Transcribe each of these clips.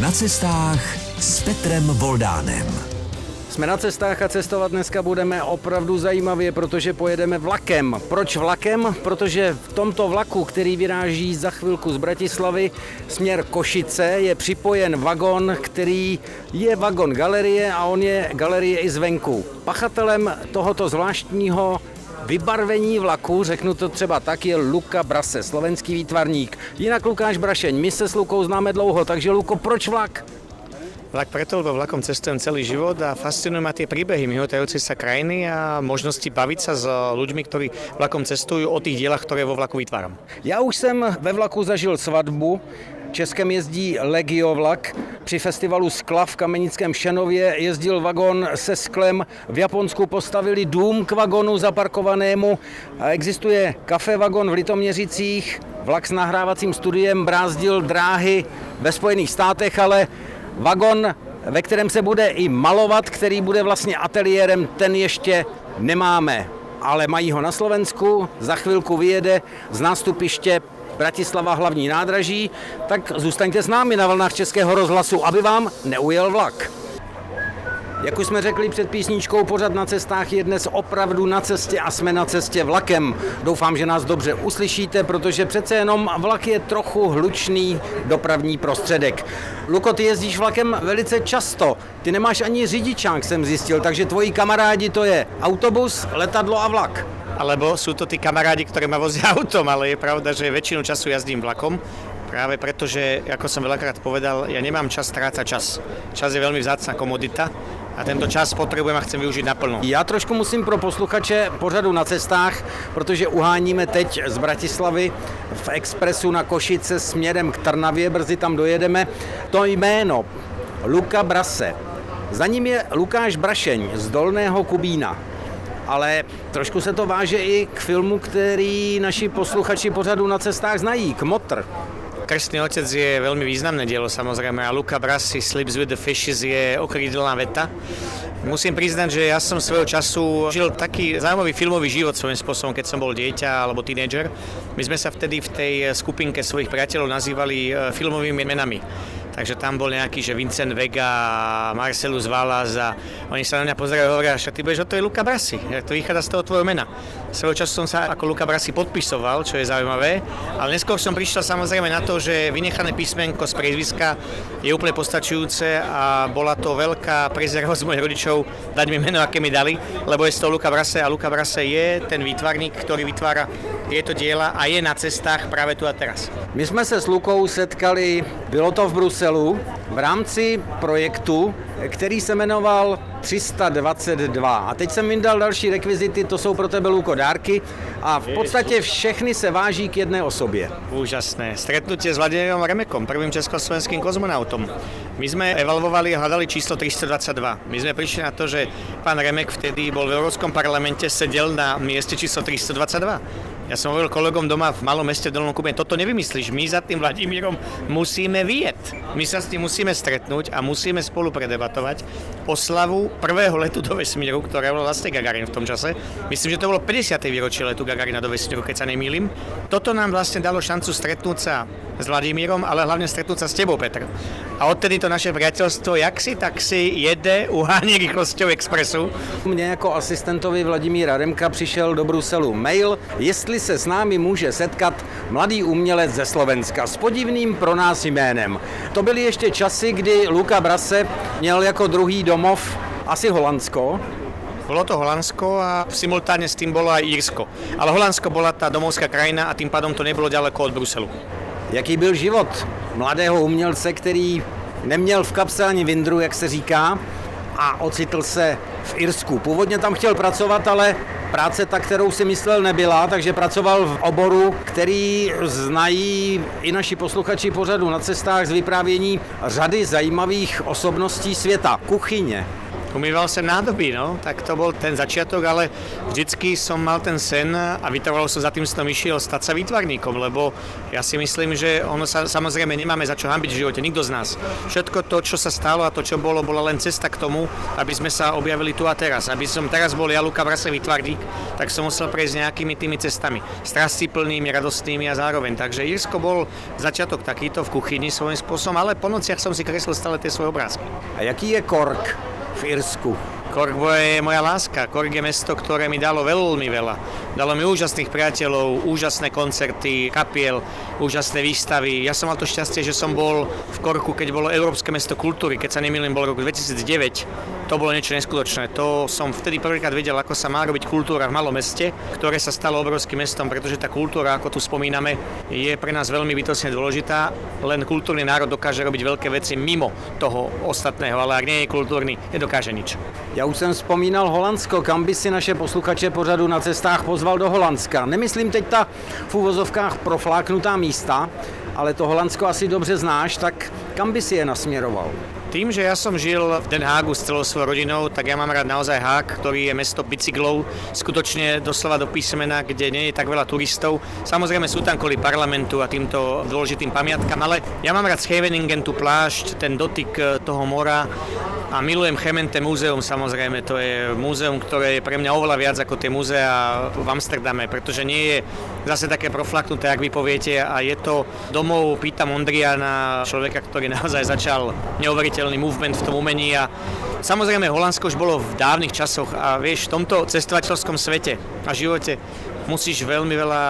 Na cestách s Petrem Voldánem. Jsme na cestách a cestovat dneska budeme opravdu zajímavě, protože pojedeme vlakem. Proč vlakem? Protože v tomto vlaku, který vyráží za chvilku z Bratislavy směr Košice, je připojen vagon, který je vagon galerie a on je galerie i zvenku. Pachatelem tohoto zvláštního vybarvení vlaku, řeknu to třeba tak, je Luka Brase, slovenský výtvarník. Jinak Lukáš Brašeň, my se s Lukou známe dlouho, takže Luko, proč vlak? Vlak preto, lebo vlakom cestujem celý život a fascinujú ma tie príbehy myhotajúcej sa krajiny a možnosti baviť sa s ľuďmi, ktorí vlakom cestujú o tých dielach, ktoré vo vlaku vytváram. Ja už som ve vlaku zažil svatbu. Českem jezdí Legiovlak, při festivalu skla v Kamenickém Šenově jezdil vagon se sklem, v Japonsku postavili dům k vagonu zaparkovanému, existuje kafe vagon v Litoměřicích, vlak s nahrávacím studiem brázdil dráhy ve Spojených státech, ale vagon, ve kterém se bude i malovat, který bude vlastně ateliérem, ten ještě nemáme, ale mají ho na Slovensku, za chvilku vyjede z nástupiště Bratislava hlavní nádraží, tak zůstaňte s námi na vlnách Českého rozhlasu, aby vám neujel vlak. Jak už jsme řekli před písničkou, pořad Na cestách je dnes opravdu na cestě a jsme na cestě vlakem. Doufám, že nás dobře uslyšíte, protože přece jenom vlak je trochu hlučný dopravní prostředek. Luko, ty jezdíš vlakem velice často, ty nemáš ani řidičák, jsem zjistil, takže tvoji kamarádi to je autobus, letadlo a vlak. Alebo sú to tí kamarádi, ktorí ma vozia autom, ale je pravda, že väčšinu času jazdím vlakom, práve preto, že, ako som veľakrát povedal, ja nemám čas strácať čas. Čas je veľmi vzácna komodita a tento čas potrebujem a chcem využiť naplno. Já trošku musím pro posluchače pořadu Na cestách, protože uháníme teď z Bratislavy v expresu na Košice směrem k Trnavě, brzy tam dojedeme. To jméno Luka Brase. Za ním je Lukáš Brašeň z Dolného Kubína. Ale trošku se to váže i k filmu, který naši posluchači pořadu Na cestách znají, k Motr. Krstný otec je veľmi významné dielo, samozrejme, a Luka Brasi Sleeps with the Fishes je okrídelná veta. Musím priznať, že ja som svojho času žil taký zaujímavý filmový život svojím spôsobom, keď som bol dieťa alebo tínedžer. My sme sa vtedy v tej skupinke svojich priateľov nazývali filmovými menami. Takže tam bol nejaký, že Vincent Vega, Marcellus Wallace a oni sa na mňa pozerajú a hovoria, že ty budeš, to je Luka Brasi, to vychádza z toho tvojho mena. Svojho času som sa ako Luka Brasi podpisoval, čo je zaujímavé, ale neskôr som prišiel samozrejme na to, že vynechané písmenko z priezviska je úplne postačujúce a bola to veľká prezerosť mojich rodičov dať mi meno, aké mi dali, lebo je z toho Luka Brase a Luka Brase je ten výtvarník, ktorý vytvára tieto diela a je na cestách práve tu a teraz. My sme sa s Lukou setkali, bylo to v Bruselu, v rámci projektu, který se jmenoval 322. A teď jsem vyndal další rekvizity, to jsou pro tebe, Luko, dárky a v podstatě všechny se váží k jedné osobě. Úžasné. Stretnutie s Vladimírem Remekom, prvým československým kozmonautom. My sme evaluovali a hľadali číslo 322. My sme prišli na to, že pán Remek vtedy bol v Európskom parlamente, sedel na mieste číslo 322. Ja som hovoril kolegom doma v malom meste v Dolnom Kubine, toto nevymyslíš, my za tým Vladimírom musíme vyjet. My sa s tým musíme stretnúť a musíme spolu predebatovať oslavu prvého letu do vesmíru, ktorá bola vlastne Gagarin v tom čase. Myslím, že to bolo 50. výročie letu Gagarina do vesmíru, keď sa nemýlim. Toto nám vlastne dalo šancu stretnúť sa s Vladimírom, ale hlavne stretnúť sa s tebou, Petr. A odtedy to naše priateľstvo jaksi taksi jede uhání rychlosťou expresu. Mně jako asistentovi Vladimíra Remka přišel do Bruselu mail, jestli se s námi může setkat mladý umělec ze Slovenska s podivným pro nás jménem. To byly ještě časy, kdy Luka Brase měl jako druhý domov asi Holandsko. Bolo to Holandsko a simultánne s tým bolo aj Írsko. Ale Holandsko bola tá domovská krajina a tým pádom to nebolo ďaleko od Bruselu. Jaký byl život mladého umělce, který neměl v kapse ani vindru, jak se říká, a ocitl se v Irsku. Původně tam chtěl pracovat, ale práce ta, kterou si myslel, nebyla, takže pracoval v oboru, který znají i naši posluchači pořadu Na cestách z vyprávění řady zajímavých osobností světa. Kuchyně. Umýval jsem nádobí, no, tak to byl ten začiatok, ale vždycky jsem mal ten sen a vytrvalo som za tým som išiel stať sa výtvarníkom, lebo ja si myslím, že ono sa samozrejme nemáme za čo hanbiť v živote, nikto z nás. Všetko to, čo sa stalo a to, čo bolo, bola len cesta k tomu, aby sme sa objavili tu a teraz. Aby som teraz bol ja, Luka Brase, výtvarník, tak som musel prejsť nejakými tými cestami. Strastiplnými, radostnými a zároveň. Takže Jirsko bol začiatok takýto v kuchyni svojím spôsobom, ale po nociach som si kreslil stále tie svoje obrázky. A jaký je Kork v Irsku? Cork je moja láska. Cork je mesto, ktoré mi dalo veľmi veľa. Dalo mi úžasných priateľov, úžasné koncerty, kapiel, úžasné výstavy. Ja som mal to šťastie, že som bol v Corku, keď bolo Európske mesto kultúry, keď sa nemýlim, bol rok 2009. To bolo niečo neskutočné. To som vtedy prvýkrát vedel, ako sa má robiť kultúra v malom meste, ktoré sa stalo obrovským mestom, pretože tá kultúra, ako tu spomíname, je pre nás veľmi bytostne dôležitá. Len kultúrny národ dokáže robiť veľké veci mimo toho ostatného, ale ak nie je kultúrny, nedokáže nič. Já už jsem vzpomínal Holandsko, kam by si naše posluchače pořadu Na cestách pozval do Holandska. Nemyslím teď ta v uvozovkách profláknutá místa, ale to Holandsko asi dobře znáš, tak kam by si je nasměroval? Tým, že ja som žil v Den Hágu s celou svojou rodinou, tak ja mám rád naozaj Hág, ktorý je mesto bicyklov, skutočne doslova do písmena, kde nie je tak veľa turistov. Samozrejme sú tam kvôli parlamentu a týmto dôležitým pamiatkam, ale ja mám rád Scheveningen, tú plášť, ten dotyk toho mora a milujem Chemente múzeum, samozrejme. To je múzeum, ktoré je pre mňa oveľa viac ako tie múzea v Amsterdame, pretože nie je zase také proflaknuté, ak vy poviete, a je to domov Pita Mondriana, človeka, ktorý naozaj začal neuveriteľný movement v tom umení. A samozrejme Holandsko už bolo v dávnych časoch a vieš, v tomto cestovateľskom svete a živote musíš veľmi veľa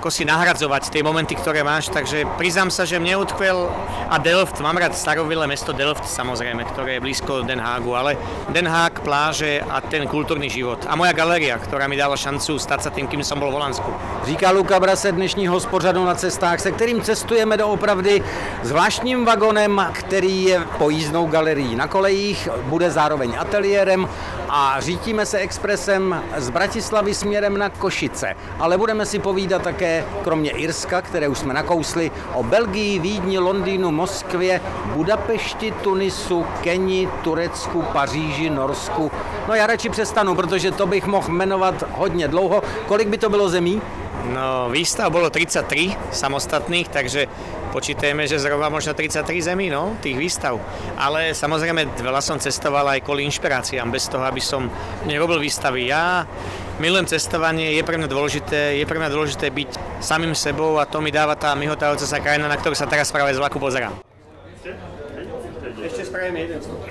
ako si nahradzovať tie momenty, ktoré máš, takže priznám sa, že mne utkvel a Delft, mám rád starobilé mesto Delft samozrejme, ktoré je blízko Den Hágu, ale Den Hág, pláže a ten kultúrny život a moja galéria, ktorá mi dala šancu stať sa tým, kým som bol v Holandsku. Říká Luka Brase, dnešního z pořadu Na cestách, se kterým cestujeme doopravdy zvláštním vagonem, který je pojízdnou galerií na kolejích, bude zároveň ateliérem a řítíme se expresem z Bratislavy směrem na Košice. Ale budeme si povídat také, kromě Irska, které už jsme nakousli, o Belgii, Vídni, Londýnu, Moskvě, Budapešti, Tunisu, Keni, Turecku, Paříži, Norsku. No já radši přestanu, protože to bych mohl jmenovat hodně dlouho. Kolik by to bylo zemí? No, výstav bylo 33 samostatných, takže počítajme, že zhruba možno 33 zemí, no, tých výstav. Ale samozrejme veľa som cestoval aj kvôli inšpiráciám, bez toho, aby som nerobil výstavy. Ja milujem cestovanie, je pre mňa dôležité byť samým sebou a to mi dáva tá myhotajúca sa krajina, na ktorú sa teraz práve z vlaku pozerám. Ešte spravíme jeden slov.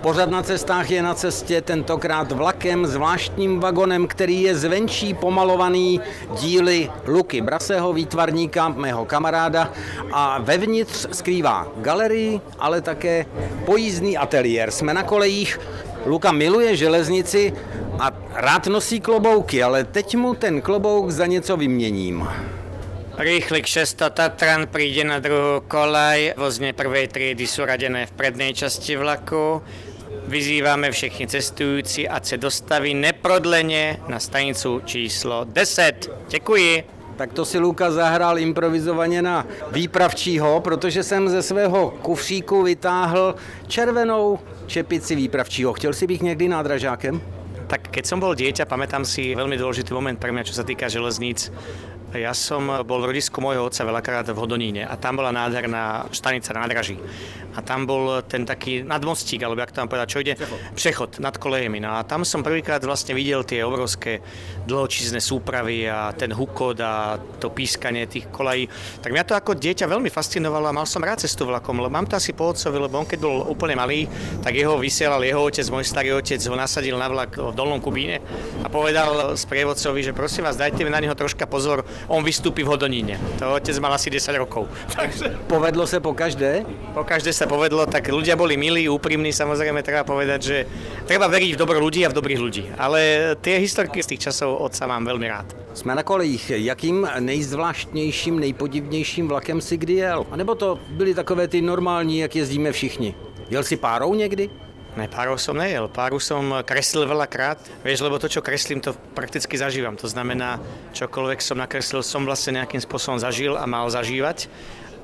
Pořad Na cestách je na cestě, tentokrát vlakem, zvláštním vagonem, který je zvenčí pomalovaný díly Luky Braseho, výtvarníka, mého kamaráda, a vevnitř skrývá galerii, ale také pojízdný ateliér. Jsme na kolejích, Luka miluje železnici a rád nosí klobouky, ale teď mu ten klobouk za něco vyměním. Rýchlik 600 Tatran príde na druhú koľaj, vozne prvej triedy sú radené v prednej časti vlaku. Vyzývame všetkých cestujúci, ať se dostaví neprodleně na stanicu číslo 10. Děkuji. Tak to si Luka zahrál improvizovaně na výpravčího, protože jsem ze svého kufříku vytáhl červenou čepici výpravčího. Chtěl si bych někdy nádražákem? Tak keď som bol dieťa, pamätám si veľmi dôležitý moment pre mňa, čo sa týka železníc. Ja som bol v rodisku môjho otca veľakrát v Hodoníne a tam bola nádherná stanica na nádraží. A tam bol ten taký nadmostík, alebo jak to mám povedať, čo ide? Přechod nad kolejemi. No a tam som prvýkrát vlastne videl tie obrovské dlhočízne súpravy a ten hukot a to pískanie tých kolají. Tak mňa to ako dieťa veľmi fascinovalo a mal som rád cestu vlakom. Mám to asi po otcovi, lebo on keď bol úplne malý, tak jeho vysielal jeho otec, môj starý otec ho nasadil na vlak v Dolnom Kubíne a povedal sprievodcovi, že prosím vás, dajte mi na neho troška pozor. On vystupí v Hodoníne. To otec mal asi 10 rokov. Takže povedlo sa po každé? Po každé sa povedlo, tak ľudia boli milí, úprimní, samozrejme treba povedať, že treba veriť v dobro ľudí a v dobrých ľudí. Ale tie historky z tých časov otca mám veľmi rád. Sme na kolejích. Jakým nejzvláštnějším, nejpodivnějším vlakem si kdy jel? A nebo to byly takové ty normální, jak jezdíme všichni? Jel si párou někdy? Ne, párov som nejel. Páru som kreslil veľakrát. Vieš, lebo to, čo kreslím, to prakticky zažívam. To znamená, čokoľvek som nakreslil, som vlastne nejakým spôsobom zažil a mal zažívať.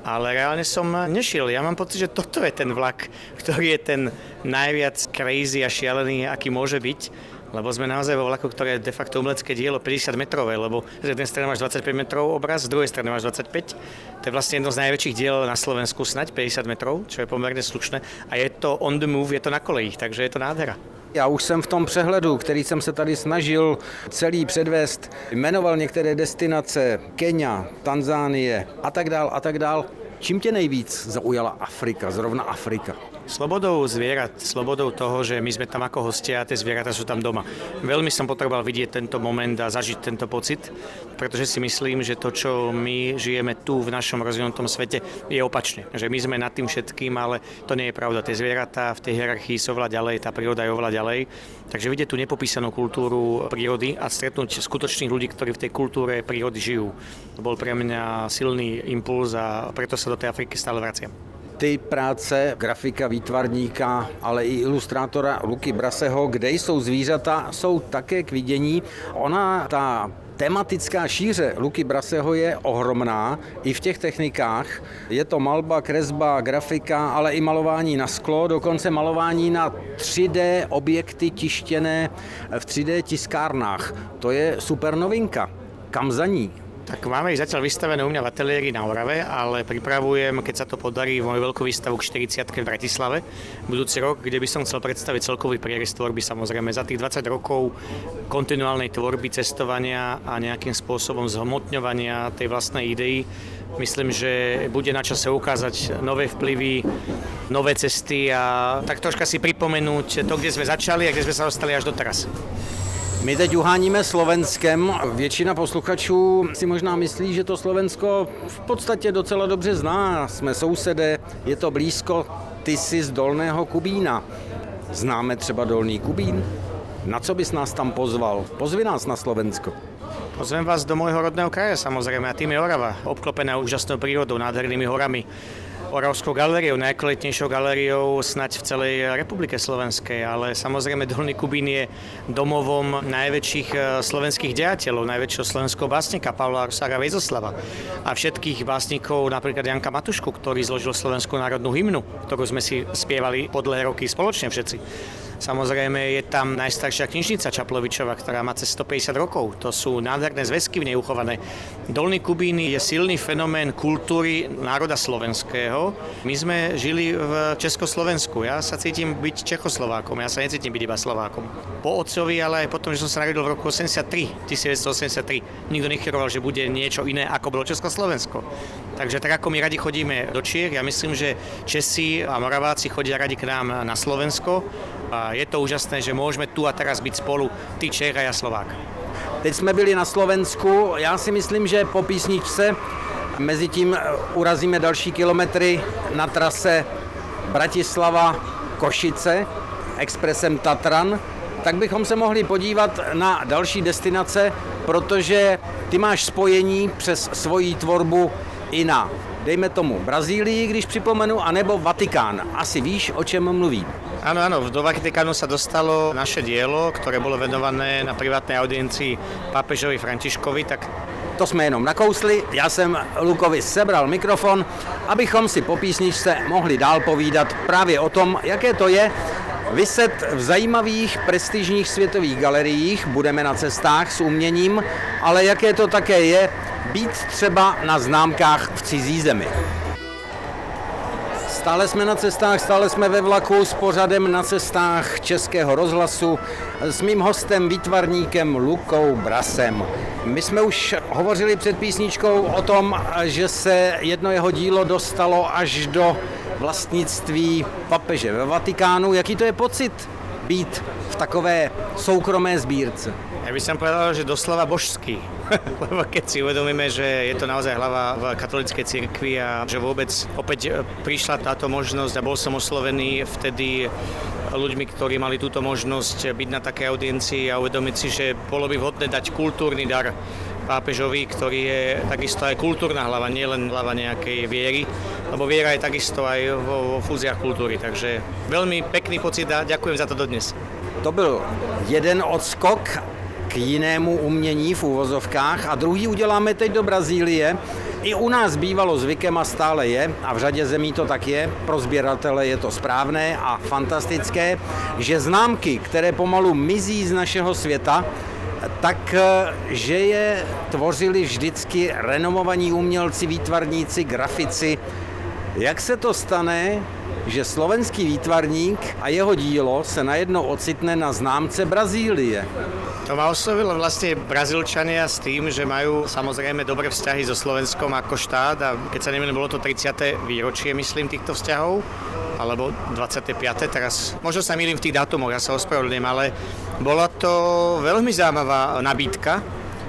ale reálne som nešiel. Ja mám pocit, že toto je ten vlak, ktorý je ten najviac crazy a šialený, aký môže byť. Lebo sme naozaj vo vlaku, ktoré je de facto umelecké dielo 50 metrové, lebo z jednej strany máš 25 metrov obraz, z druhej strany máš 25. To je vlastne jedno z najväčších diel na Slovensku snať, 50 metrov, čo je pomerne slušné. A je to on the move, je to na kolejích, takže je to nádhera. Já už jsem v tom přehledu, který jsem se tady snažil celý předvést, jmenoval některé destinace, Kenia, Tanzánie a tak dál. Čím tě nejvíc zaujala Afrika, zrovna Afrika? Slobodou zvierat, slobodou toho, že my sme tam ako hostia a tie zvieratá sú tam doma. Veľmi som potreboval vidieť tento moment a zažiť tento pocit, pretože si myslím, že to, čo my žijeme tu v našom rozvinutom svete, je opačne. Že my sme nad tým všetkým, ale to nie je pravda. Tie zvieratá v tej hierarchii sú oveľa ďalej, tá príroda je oveľa ďalej. Takže vidieť tú nepopísanú kultúru prírody a stretnúť skutočných ľudí, ktorí v tej kultúre prírody žijú. To bol pre mňa silný impuls a preto sa do tej Afriky stále vraciam. Ty práce grafika, výtvarníka, ale i ilustrátora Luky Braseho, Kde jsou zvířata, jsou také k vidění. Ona, ta tematická šíře Luky Braseho je ohromná i v těch technikách. Je to malba, kresba, grafika, ale i malování na sklo, dokonce malování na 3D objekty tištěné v 3D tiskárnách. To je super novinka. Kam za ní? Tak máme ich zatiaľ vystavené u mňa v ateliéri na Orave, ale pripravujem, keď sa to podarí, moju veľkú výstavu k 40-tke v Bratislave budúci rok, kde by som chcel predstaviť celkový prierez tvorby samozrejme. Za tých 20 rokov kontinuálnej tvorby, cestovania a nejakým spôsobom zhmotňovania tej vlastnej idei. Myslím, že bude na čase ukázať nové vplyvy, nové cesty a tak troška si pripomenúť to, kde sme začali a kde sme sa dostali až doteraz. My teď uháníme Slovenskem. Většina posluchačů si možná myslí, že to Slovensko v podstatě docela dobře zná. Jsme sousedé, je to blízko. Ty jsi z Dolného Kubína. Známe třeba Dolný Kubín? Na co bys nás tam pozval? Pozvi nás na Slovensko. Pozvem vás do mojho rodného kraje samozrejme a tým je Orava, obklopená úžasnou prírodou, nádhernými horami. Oravskou galériou, najkvalitnejšou galériou snať v celej republike slovenskej, ale samozrejme Dolný Kubín je domovom najväčších slovenských dejateľov, najväčšieho slovenského básnika Pavla Országha Hviezdoslava a všetkých básnikov, napríklad Janka Matušku, ktorý zložil slovenskú národnú hymnu, ktorú sme si spievali po dlhé roky spoločne všetci. Samozrejme je tam najstaršia knižnica Čaplovičova, ktorá má cez 150 rokov. To sú nádherné zväzky v nej uchované. Dolný Kubín je silný fenomén kultúry národa slovenského. My sme žili v Československu. Ja sa cítim byť Čechoslovákom, ja sa necítim byť iba Slovákom. Po otcovi, ale aj potom, že som sa narodil v roku 1983. Nikto nechyroval, že bude niečo iné, ako bolo Československo. Takže tak, ako my radi chodíme do Čiech, ja myslím, že Česi a Moraváci chodia radi k nám na Slovensko. A je to úžasné, že môžeme tu a teraz byť spolu, ty Čech a ja Slovák. Teď jsme byli na Slovensku, já si myslím, že po písničce mezitím urazíme další kilometry na trase Bratislava Košice expresem Tatran. Tak bychom se mohli podívat na další destinace, protože ty máš spojení přes svoji tvorbu i na, dejme tomu, Brazílii, když připomenu, anebo Vatikán. Asi víš, o čem mluvím. Áno, áno, do Vatikánu sa dostalo naše dielo, ktoré bolo venované na privátnej audiencii pápežovi Františkovi, tak to sme jenom nakousli. Ja som Lukovi sebral mikrofon, abychom si po písničce mohli dál povídat právě o tom, jaké to je viset v zajímavých prestižních světových galeriích, budeme na cestách s uměním, ale jaké to také je být třeba na známkách v cizí zemi. Stále jsme na cestách, stále jsme ve vlaku s pořadem Na cestách Českého rozhlasu s mým hostem, výtvarníkem Lukou Brasem. My jsme už hovořili před písničkou o tom, že se jedno jeho dílo dostalo až do vlastnictví papeže ve Vatikánu. Jaký to je pocit být v takové soukromé sbírce? Ja by som povedal, že doslova božský, lebo keď si uvedomíme, že je to naozaj hlava v katolíckej cirkvi a že vôbec opäť prišla táto možnosť a bol som oslovený vtedy ľuďmi, ktorí mali túto možnosť byť na takej audiencii a uvedomiť si, že bolo by vhodné dať kultúrny dar pápežovi, ktorý je takisto aj kultúrna hlava, nielen hlava nejakej viery, lebo viera je takisto aj vo fúziách kultúry, takže veľmi pekný pocit a ďakujem za to dodnes. To byl jeden odskok k jinému umění v úvozovkách a druhý uděláme teď do Brazílie. I u nás bývalo zvykem a stále je, a v řadě zemí to tak je, pro sběratele je to správné a fantastické, že známky, které pomalu mizí z našeho světa, tak, že je tvořili vždycky renomovaní umělci, výtvarníci, grafici. Jak se to stane, že slovenský výtvarník a jeho dílo se najednou ocitne na známce Brazílie? To ma oslovilo vlastne Brazílčania s tým, že majú samozrejme dobré vzťahy so Slovenskom ako štát a keď sa neviem, bolo to 30. výročie, myslím, týchto vzťahov, alebo 25. teraz. Možno sa mýlim v tých dátumoch, ja sa ospravedlňujem, ale bola to veľmi zaujímavá nabídka,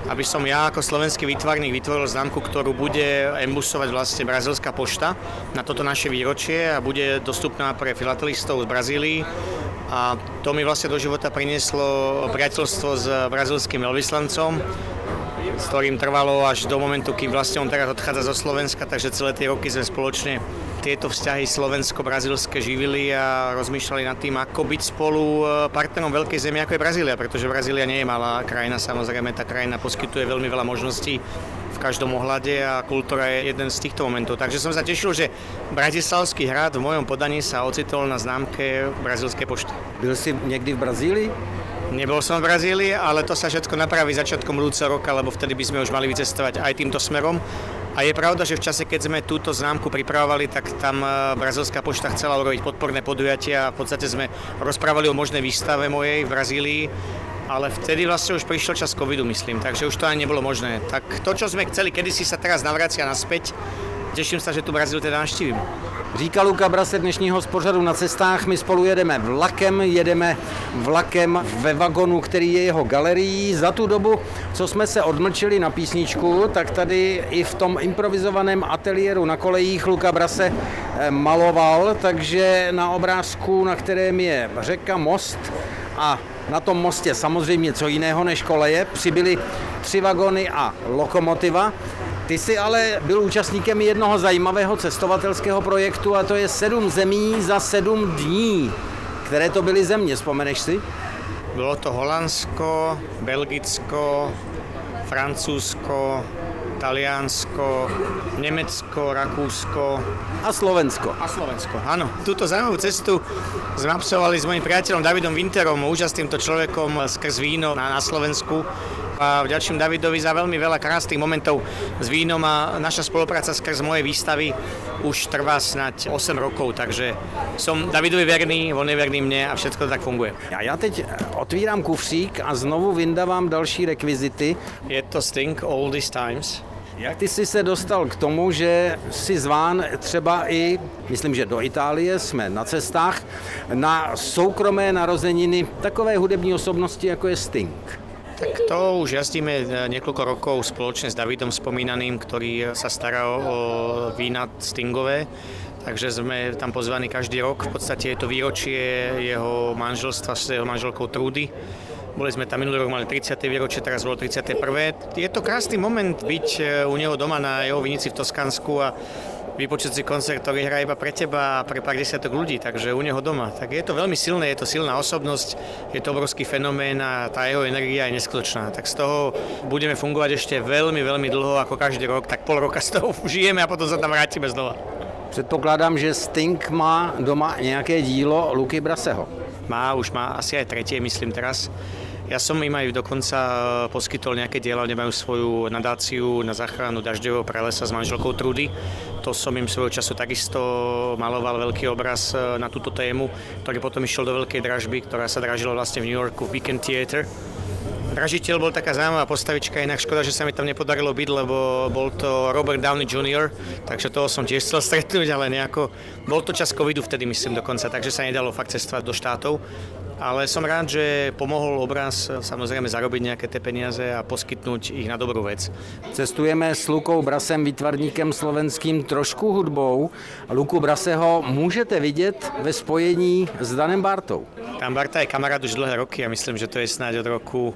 aby som ja ako slovenský výtvarník vytvoril známku, ktorú bude embusovať vlastne Brazílska pošta na toto naše výročie a bude dostupná pre filatelistov z Brazílii. A to mi vlastne do života prinieslo priateľstvo s brazilským veľvyslancom, s ktorým trvalo až do momentu, kým vlastne on teraz odchádza zo Slovenska, takže celé tie roky sme spoločne tieto vzťahy slovensko-brazilské živili a rozmýšľali nad tým, ako byť spolu partnerom veľkej zemi, ako je Brazília, pretože Brazília nie je malá krajina, samozrejme tá krajina poskytuje veľmi veľa možností v každom ohľade a kultúra je jeden z týchto momentov. Takže som sa tešil, že Bratislavský hrad v mojom podaní sa ocitol na známke Brazílskej pošty. Byl si niekdy v Brazílii? Nebol som v Brazílii, ale to sa všetko napraví začiatkom budúceho roka, lebo vtedy by sme už mali vycestovať aj týmto smerom. A je pravda, že v čase, keď sme túto známku pripravovali, tak tam Brazílska pošta chcela urobiť podporné podujatia a v podstate sme rozprávali o možnej výstave mojej v Brazílii. Ale vtedy vlastne už prišiel čas covidu, myslím, takže už to ani nebolo možné. Tak to, čo sme chceli kedysi, sa teraz navracia naspäť. Těším se, že tu Brazílii teda navštívím. Říká Luka Brase dnešního z pořadu Na cestách. My spolu jedeme vlakem ve vagonu, který je jeho galerií. Za tu dobu, co jsme se odmlčili na písničku, tak tady i v tom improvizovaném ateliéru na kolejích Luka Brase maloval, takže na obrázku, na kterém je řeka, most a na tom mostě samozřejmě co jiného než koleje, přibyly 3 vagony a lokomotiva. Ty jsi ale byl účastníkem jednoho zajímavého cestovatelského projektu a to je 7 zemí za 7 dní. Které to byly země, vzpomeneš si? Bylo to Holandsko, Belgicko, Francúzsko, Taliansko, Nemecko, Rakúsko a Slovensko. A Slovensko, áno. Túto zaujímavú cestu sme absolvovali s mojím priateľom Davidom Winterom, úžasným to človekom skrz víno na Slovensku. A vďačím Davidovi za veľmi veľa krásnych momentov s vínom a naša spolupráca skrz mojej výstavy už trvá snad 8 rokov, takže som Davidovi verný, on je verný mne a všetko to tak funguje. A ja teď otvírám kufřík a znovu vyndávám další rekvizity. Je to Sting All These Times. Jak ty jsi se dostal k tomu, že jsi zván třeba i, myslím, že do Itálie, jsme na cestách, na soukromé narozeniny takové hudební osobnosti, jako je Sting? Tak to už jazdíme niekoľko rokov spoločne s Davidom spomínaným, ktorý sa stará o vína Stingové, takže sme tam pozvaní každý rok. V podstate je to výročie jeho manželstva s jeho manželkou Trudy. Boli sme tam minulý rok, mali 30. výročie, teraz bolo 31. Je to krásny moment byť u neho doma na jeho vinici v Toskansku a vypočuť si koncert, ktorý hrá iba pre teba a pre pár desiatok ľudí, takže u neho doma. Tak je to veľmi silné, je to silná osobnosť, je to obrovský fenomén a tá jeho energia je neskutočná. Tak z toho budeme fungovať ešte veľmi, veľmi dlho, ako každý rok, tak pol roka z toho žijeme a potom sa tam vrátime znova. Předpokládám, že Sting má doma nejaké dílo Luky Braseho. Už má asi aj tretie, myslím teraz. Ja som im aj dokonca poskytol nejaké diela, oni majú svoju nadáciu na záchranu dažďového pralesa s manželkou Trudy. To som im svojho času takisto maloval veľký obraz na túto tému, ktorý potom išiel do veľkej dražby, ktorá sa dražila vlastne v New Yorku, v Beacon Theatre. Dražiteľ bol taká známá postavička, inak škoda, že sa mi tam nepodarilo byť, lebo bol to Robert Downey Jr., takže toho som tiež chcel stretnúť, ale nejako... Bol to čas covidu vtedy, myslím, dokonca, takže sa nedalo fakt cestovať do štátov. Ale som rád, že pomohol obraz samozrejme zarobiť nejaké tie peniaze a poskytnúť ich na dobrú vec. Cestujeme s Lukou Brasem, výtvarníkem slovenským, trošku hudbou. Luku Braseho můžete vidět ve spojení s Danem Bartou. Dan Barta je kamarád už dlhé roky a myslím, že to je snáď od roku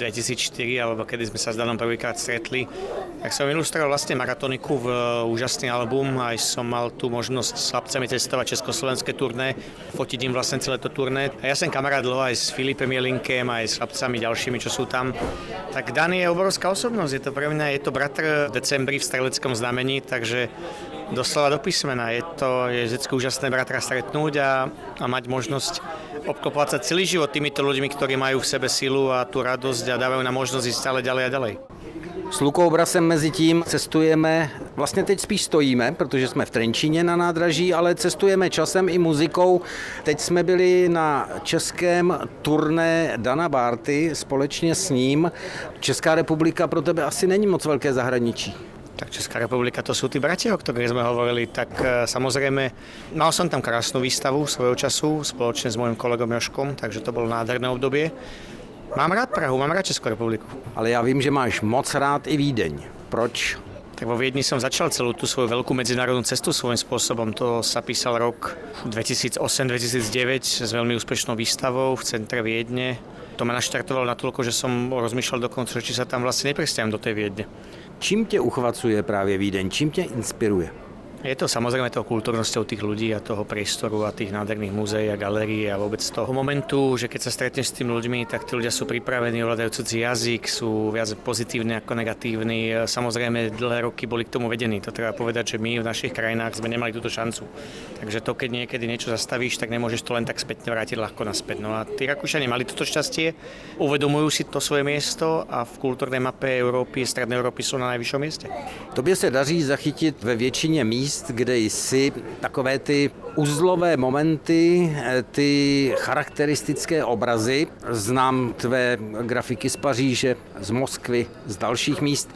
2004, alebo kedy sme sa s Danom prvýkrát stretli, tak som ilustroval vlastne maratoniku v úžasný album, aj som mal tú možnosť s chlapcami testovať československé turné, fotiť im vlastne celé to turné. A ja som kamarát dlho aj s Filipem Jelinkem, aj s chlapcami ďalšími, čo sú tam. Tak Dan je obrovská osobnosť, je to pre mňa, je to bratr v decembri v streleckom znamení, takže doslova do písmena. Je vždycky úžasné bratra stretnúť a mať možnosť obklopovať sa celý život týmito ľuďmi, ktorí majú v sebe silu a tú radosť a dávajú nám možnosť ísť stále ďalej a ďalej. S Lukou Brasem mezi tím cestujeme, vlastně teď spíš stojíme, protože jsme v Trenčíně na nádraží, ale cestujeme časem i muzikou. Teď jsme byli na českém turné Dana Barty společně s ním. Česká republika pro tebe asi není moc velké zahraničí. Tak Česká republika, to sú tí bratia, o ktorých sme hovorili, tak samozrejme, mal som tam krásnu výstavu svojho času spoločne s môjim kolegom Joškom, takže to bolo nádherné obdobie. Mám rád Prahu, mám rád Českou republiku. Ale ja vím, že máš moc rád i Vídeň. Proč? Tak vo Viedni som začal celú tú svoju veľkú medzinárodnú cestu svojím spôsobom. To sa písal rok 2008-2009 s veľmi úspešnou výstavou v centre Viedne. To ma naštartovalo natoľko, že som rozmýšľal dokonca, či sa tam vlastne nepresťahujem do tej Viedne. Čím tě uchvacuje právě Vídeň? Čím tě inspiruje? Je to samozřejmě tou kulturnosťou těch lidí a toho priestoru a těch nádherných muzeí a galerií a vůbec toho momentu, že keď se stretneš s tými ľuďmi, tak tí ľudia sú pripravení, ovládajú cudzí jazyk, sú viac pozitívni ako negatívni. Samozřejmě dlhé roky boli k tomu vedení. To treba povedať, že my v našich krajinách sme nemali túto šancu. Takže to, keď niekedy niečo zastavíš, tak nemôžeš to len tak spätne vrátiť ľahko naspäť. No a tí Rakúšania mali toto šťastie, uvedomujú si to svoje miesto a v kultúrnej mape Európy, strednej Európy sú na najvyššom mieste. Tobě se daří zachytit ve většině míst, kde jsi, takové ty uzlové momenty, ty charakteristické obrazy. Znám tvé grafiky z Paříže, z Moskvy, z dalších míst.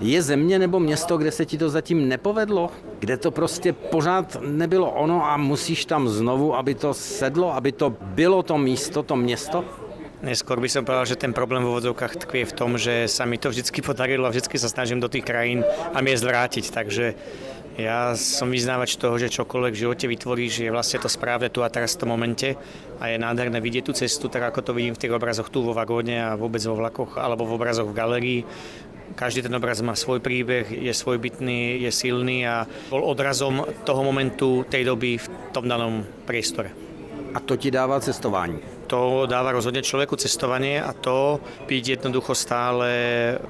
Je země nebo město, kde se ti to zatím nepovedlo? Kde to prostě pořád nebylo ono a musíš tam znovu, aby to sedlo, aby to bylo to místo, to město? Neskôr by som povedal, že ten problém v úvodzovkách tkvie v tom, že sa mi to vždycky podarilo a vždycky sa snažím do tých krajín a miest vrátiť, takže ja som vyznávač toho, že čokoľvek v živote vytvoríš, je vlastne to správne tu a teraz v tom momente a je nádherné vidieť tú cestu, tak ako to vidím v tých obrazoch tu vo vagóne a vôbec vo vlakoch alebo v obrazoch v galerii. Každý ten obraz má svoj príbeh, je svojbytný, je silný a bol odrazom toho momentu, tej doby v tom danom priestore. A to ti dává cestování? To dává rozhodně člověku cestování a to být jednoducho stále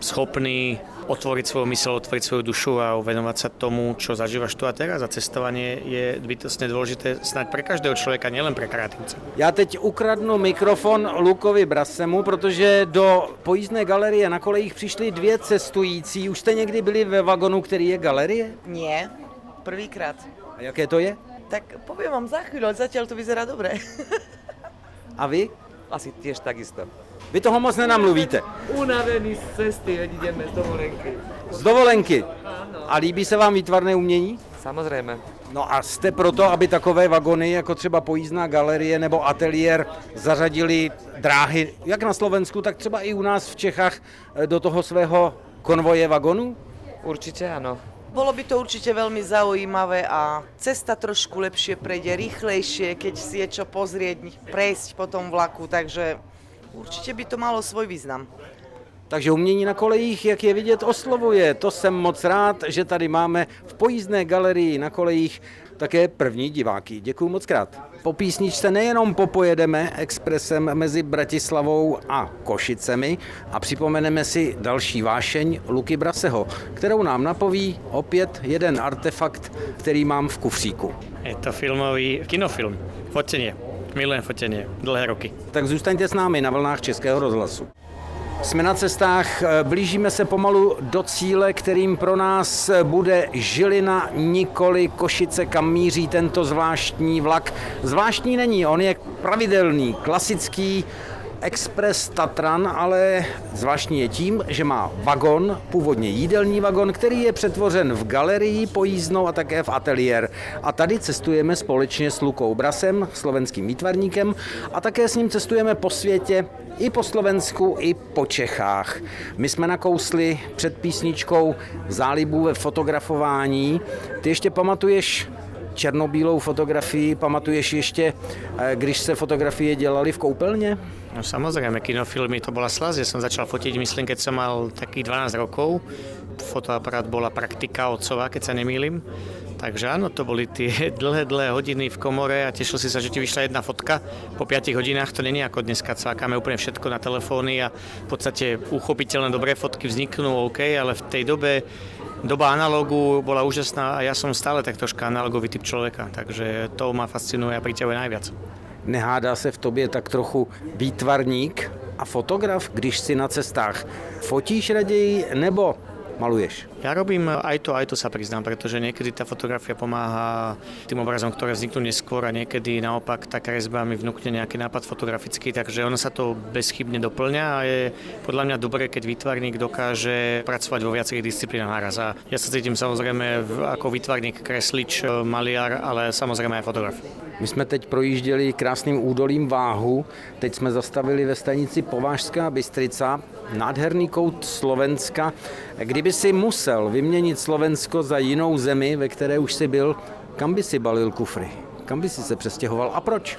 schopný otvoriť svoju mysl, otvoriť svoju dušu a uvenovať sa tomu, čo zažívaš tu a teraz. A cestovanie je bytostne dôležité snáď pre každého človeka, nielen pre kreatívce. Ja teď ukradnu mikrofon Lukovi Brasemu, protože do pojízdné galerie na kolejích přišli dvě cestující. Už jste někdy byli ve vagonu, který je galerie? Nie, prvýkrát. A jaké to je? Tak poviem vám za chvíľu, ale zatiaľ to vyzerá dobre. A vy? Asi tiež takisto. Vy toho moc nenamluvíte. Unavený z cesty, ideme z dovolenky. Z dovolenky? A líbí se vám výtvarné umění? Samozřejmě. No a jste proto, aby takové vagony, jako třeba pojízdná galerie nebo ateliér, zařadili dráhy, jak na Slovensku, tak třeba i u nás v Čechách, do toho svého konvoje vagonů? Určitě ano. Bolo by to určite veľmi zaujímavé a cesta trošku lepšie prejde, rýchlejšie, keď si je čo pozrieť, prejsť po tom vlaku, takže určite by to malo svoj význam. Takže umění na kolejích, jak je vidět, oslovuje. To jsem moc rád, že tady máme v pojízdné galerii na kolejích také první diváky. Děkuju moc krát. Po písničce nejenom popojedeme expresem mezi Bratislavou a Košicemi a připomeneme si další vášeň Luky Braseho, kterou nám napoví opět jeden artefakt, který mám v kufříku. Je to filmový kinofilm. Fotěně. Milujem fotěně. Dlhé roky. Tak zůstaňte s námi na vlnách Českého rozhlasu. Jsme na cestách, blížíme se pomalu do cíle, kterým pro nás bude Žilina, nikoli Košice, kam míří tento zvláštní vlak. Zvláštní není, on je pravidelný, klasický Express Tatran, ale zvláštní je tím, že má vagon, původně jídelní vagon, který je přetvořen v galerii pojízdnou a také v ateliér. A tady cestujeme společně s Lukou Brasem, slovenským výtvarníkem, a také s ním cestujeme po světě, i po Slovensku, i po Čechách. My jsme nakousli před písničkou zálibu ve fotografování. Ty ještě pamatuješ černobílou fotografii pamatuješ ještě, když se fotografie dělaly v koupelně? No samozrejme, kinofilmy to bola slasť. Ja som začal fotiť, myslím, keď som mal takých 12 rokov. Fotoaparát bola praktika otcová, keď sa nemýlim. Takže áno, to boli tie dlhé hodiny v komore a tešil si sa, že ti vyšla jedna fotka. Po 5 hodinách to není ako dneska, cvákame úplne všetko na telefóny a v podstate uchopiteľné dobré fotky vzniknú, OK, ale v tej dobe doba analógu bola úžasná a ja som stále tak troška analógový typ človeka, takže to ma fascinuje a priťahuje najviac. Nehádá se v tobě tak trochu výtvarník a fotograf, když si na cestách? Fotíš raději nebo maluješ? Ja robím aj to sa priznám, pretože niekedy tá fotografia pomáha tým obrazom, ktoré vzniknú neskôr a niekedy naopak tá kresba mi vnúkne nejaký nápad fotografický, takže ono sa to bezchybne doplňa a je podľa mňa dobré, keď výtvarník dokáže pracovať vo viacerých disciplínach naraz. A ja sa cítim samozrejme ako výtvarník, kreslič, maliar, ale samozrejme aj fotograf. My jsme teď projížděli krásným údolím Váhu, teď jsme zastavili ve stanici Považská Bystrica, nádherný kout Slovenska. Kdyby si musel vyměnit Slovensko za jinou zemi, ve které už si byl, kam by si balil kufry? Kam by si se přestěhoval a proč?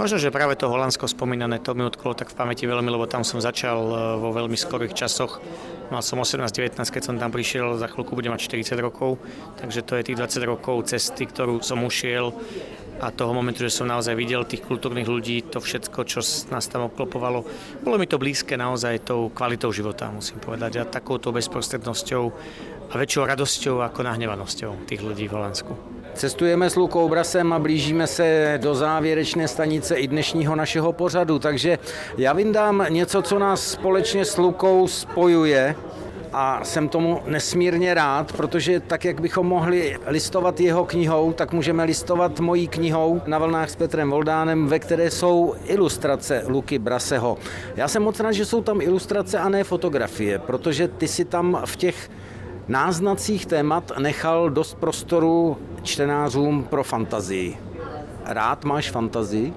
Možno, že práve to Holandsko spomínané, to mi utkolo tak v pamäti veľmi, lebo tam som začal vo veľmi skorých časoch. Mal som 18-19, keď som tam prišiel, za chvíľku budem mať 40 rokov, takže to je tých 20 rokov cesty, ktorú som ušiel a toho momentu, že som naozaj videl tých kultúrnych ľudí, to všetko, čo nás tam oklopovalo. Bolo mi to blízke naozaj tou kvalitou života, musím povedať, a takouto bezprostrednosťou a väčšou radosťou ako nahnevanosťou tých ľudí v Holandsku. Cestujeme s Lukou Brasem a blížíme se do závěrečné stanice i dnešního našeho pořadu, takže já vyndám něco, co nás společně s Lukou spojuje a jsem tomu nesmírně rád, protože tak, jak bychom mohli listovat jeho knihou, tak můžeme listovat mojí knihou Na vlnách s Petrem Voldánem, ve které jsou ilustrace Luky Braseho. Já jsem moc rád, že jsou tam ilustrace a ne fotografie, protože ty si tam v těch náznacích témat nechal dost prostoru čtenářům pro fantazii. Rád máš fantazii?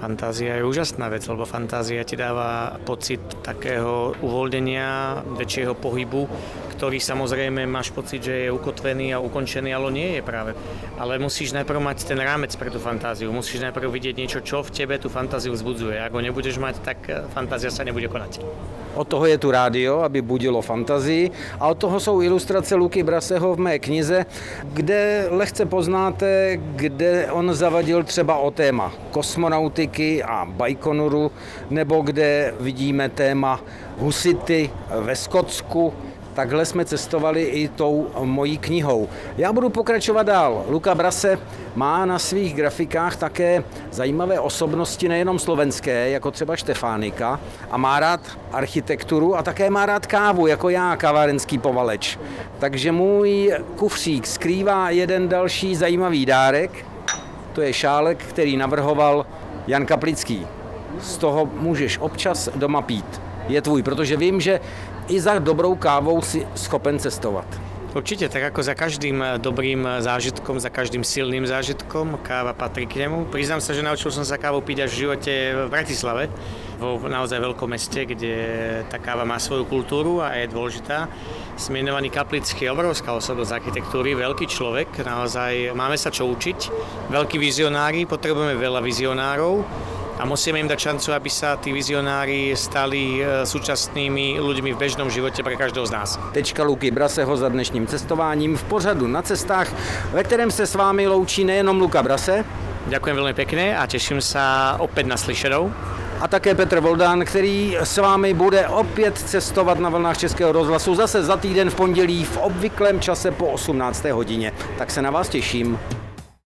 Fantázia je úžasná vec, lebo fantázia ti dáva pocit takého uvoľnenia, väčšieho pohybu, ktorý samozrejme máš pocit, že je ukotvený a ukončený, ale nie je práve. Ale musíš najprv mať ten rámec pre tú fantáziu, musíš najprv vidieť niečo, čo v tebe tú fantáziu vzbudzuje. Ak ho nebudeš mať, tak fantázia sa nebude konať. Od toho je tu rádio, aby budilo fantazii, a od toho jsou ilustrace Luky Braseho v mé knize, kde lehce poznáte, kde on zavadil třeba o téma kosmonautiky a Bajkonuru, nebo kde vidíme téma husity ve Skotsku. Takhle jsme cestovali i tou mojí knihou. Já budu pokračovat dál. Luka Brase má na svých grafikách také zajímavé osobnosti, nejenom slovenské, jako třeba Štefánika, a má rád architekturu a také má rád kávu, jako já, kavárenský povaleč. Takže můj kufřík skrývá jeden další zajímavý dárek. To je šálek, který navrhoval Jan Kaplický. Z toho můžeš občas doma pít. Je tvůj, protože vím, že i za dobrou kávou si schopen cestovat. Určite, tak ako za každým dobrým zážitkom, za každým silným zážitkom, káva patrí k nemu. Priznám sa, že naučil som sa kávu piť až v živote v Bratislave, vo naozaj veľkom meste, kde tá káva má svoju kultúru a je dôležitá. Zmienovaný Kaplický, obrovská osobnosť architektúry, veľký človek, naozaj máme sa čo učiť. Veľkí vizionári, potrebujeme veľa vizionárov. A musíme im dať šancu, aby sa tí vizionári stali súčasnými ľuďmi v bežnom živote pre každého z nás. Tečka Luky Braseho za dnešním cestováním v pořadu Na cestách, ve kterém se s vámi loučí nejenom Luka Brase. Ďakujem veľmi pekne a teším sa opäť na slyšenou. A také Petr Voldán, který s vámi bude opět cestovat na vlnách Českého rozhlasu zase za týden v pondělí v obvyklém čase po 18. hodině. Tak se na vás těším.